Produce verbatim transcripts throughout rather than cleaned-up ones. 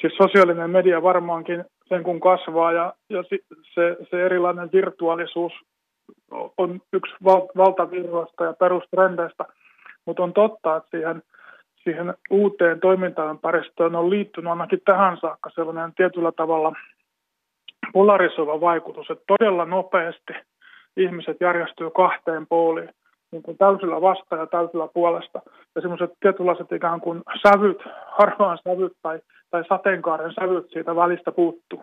siis sosiaalinen media varmaankin sen kun kasvaa ja, ja se, se erilainen virtuaalisuus on yksi val, valtavirroista ja perustrendeistä, mutta on totta, että siihen, siihen uuteen toimintaympäristöön on liittynyt ainakin tähän saakka sellainen tietyllä tavalla polarisoiva vaikutus, että todella nopeasti ihmiset järjestyy kahteen pooliin, niin kuin täysillä vasta ja täysillä puolesta. Ja sellaiset tietynlaiset ikään kuin sävyt, harvaan sävyt tai, tai sateenkaaren sävyt siitä välistä puuttuu.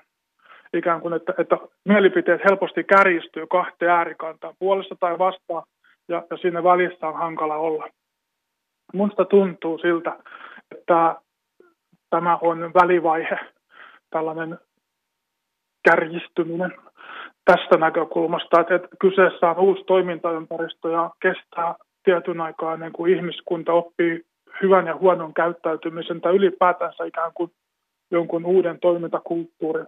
Ikään kuin, että, että mielipiteet helposti kärjistyy kahteen äärikantaan, puolesta tai vastaan, ja, ja siinä välissä on hankala olla. Minusta tuntuu siltä, että tämä on välivaihe, tällainen kärjistyminen tästä näkökulmasta, että kyseessä on uusi toimintaympäristö ja kestää tietyn aikaa ennen kuin ihmiskunta oppii hyvän ja huonon käyttäytymisen tai ylipäätänsä ikään kuin jonkun uuden toimintakulttuurin.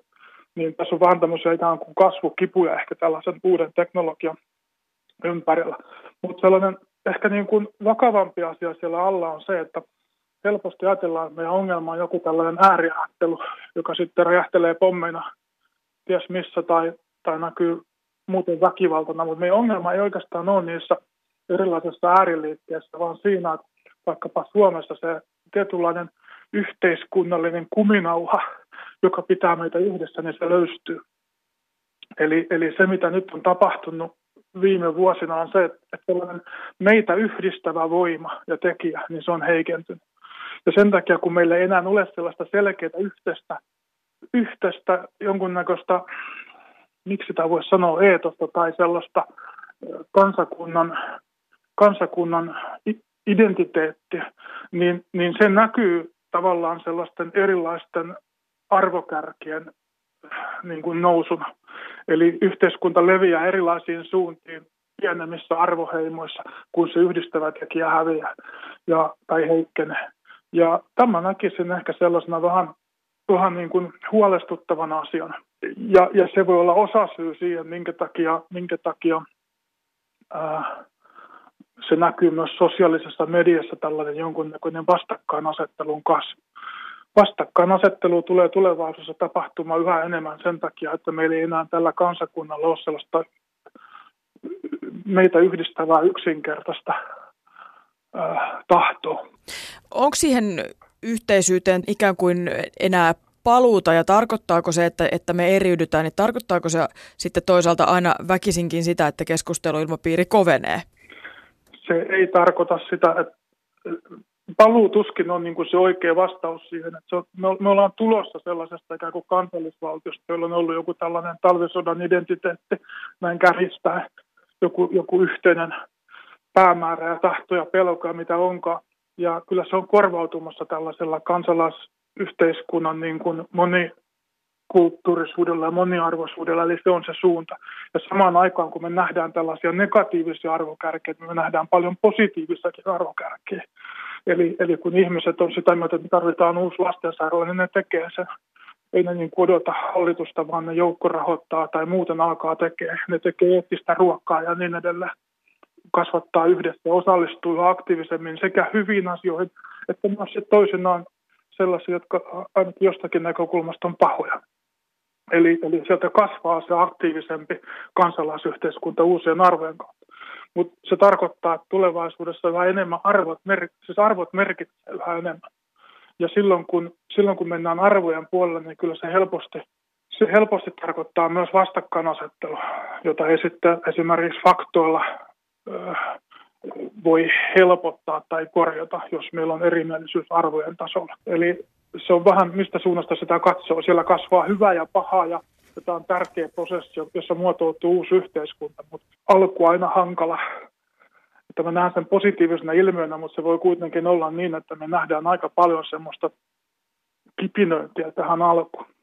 Niin tässä on vähän tämmöisiä ikään kuin kasvukipuja ehkä tällaisen uuden teknologian ympärillä. Mutta sellainen ehkä niin kuin vakavampi asia siellä alla on se, että helposti ajatellaan, että meidän ongelma on joku tällainen ääriajattelu, joka sitten räjähtelee pommeina ties missä tai, tai näkyy muuten väkivaltana, mutta meidän ongelma ei oikeastaan ole niissä erilaisissa ääriliikkeissä, vaan siinä, että vaikkapa Suomessa se tietynlainen yhteiskunnallinen kuminauha, joka pitää meitä yhdessä, niin se löystyy. Eli, eli se, mitä nyt on tapahtunut viime vuosina, on se, että sellainen meitä yhdistävä voima ja tekijä, niin se on heikentynyt. Ja sen takia, kun meillä ei enää ole sellaista selkeää yhteistä, yhteistä jonkunnäköistä, miksi tämä voisi sanoa, eetosta tai sellaista kansakunnan, kansakunnan identiteettiä, niin, niin se näkyy tavallaan sellaisten erilaisten arvokärkien niin kuin nousuna. Eli yhteiskunta leviää erilaisiin suuntiin pienemmissä arvoheimoissa, kun se yhdistävä tekijä häviää ja, tai heikkenee. Ja tämä näkisin ehkä sellaisena vähän vähän niin kuin huolestuttavan asian. Ja, ja se voi olla osasyy siihen, minkä takia, minkä takia ää, se näkyy myös sosiaalisessa mediassa tällainen jonkunnäköinen vastakkainasettelun kasvu. Vastakkainasettelu tulee tulevaisuudessa tapahtumaan yhä enemmän sen takia, että meillä ei enää tällä kansakunnalla ole sellaista meitä yhdistävää yksinkertaista ää, tahtoa. Onko siihen yhteisyyteen ikään kuin enää paluuta ja tarkoittaako se, että, että me eriydytään, niin tarkoittaako se sitten toisaalta aina väkisinkin sitä, että keskusteluilmapiiri kovenee? Se ei tarkoita sitä, että paluutuskin on niin kuin se oikea vastaus siihen, että se on, me ollaan tulossa sellaisesta ikään kuin kansallisvaltiosta, jolla on ollut joku tällainen talvisodan identiteetti, näin kärjistää joku, joku yhteinen päämäärä ja tahto ja pelkoa, mitä onkaan. Ja kyllä se on korvautumassa tällaisella kansalaisyhteiskunnan niin kuin monikulttuurisuudella ja moniarvoisuudella, eli se on se suunta. Ja samaan aikaan, kun me nähdään tällaisia negatiivisia arvokärkiä, me nähdään paljon positiivistakin arvokärkiä. Eli, eli kun ihmiset on sitä mieltä, että tarvitaan uusi lastensairaala, niin ne tekee sen. Ei ne niin odota hallitusta, vaan ne joukkorahoittaa tai muuten alkaa tekemään. Ne tekee eettistä ruokaa ja niin edelleen. Kasvattaa yhdessä, osallistuu aktiivisemmin sekä hyviin asioihin, että myös toisinaan sellaisia, jotka ainakin jostakin näkökulmasta on pahoja. Eli, eli sieltä kasvaa se aktiivisempi kansalaisyhteiskunta uusien arvojen kautta. Mutta se tarkoittaa, että tulevaisuudessa yhä enemmän arvot, siis arvot merkitsevät yhä enemmän. Ja silloin kun, silloin kun mennään arvojen puolelle, niin kyllä se helposti, se helposti tarkoittaa myös vastakkainasettelua, jota ei sitten esimerkiksi faktoilla voi helpottaa tai korjata, jos meillä on erimielisyys arvojen tasolla. Eli se on vähän, mistä suunnasta sitä katsoo. Siellä kasvaa hyvää ja pahaa, ja tämä on tärkeä prosessi, jossa muotoutuu uusi yhteiskunta, mutta alku aina hankala. Että me nähdään sen positiivisena ilmiönä, mutta se voi kuitenkin olla niin, että me nähdään aika paljon semmoista kipinöintiä tähän alkuun.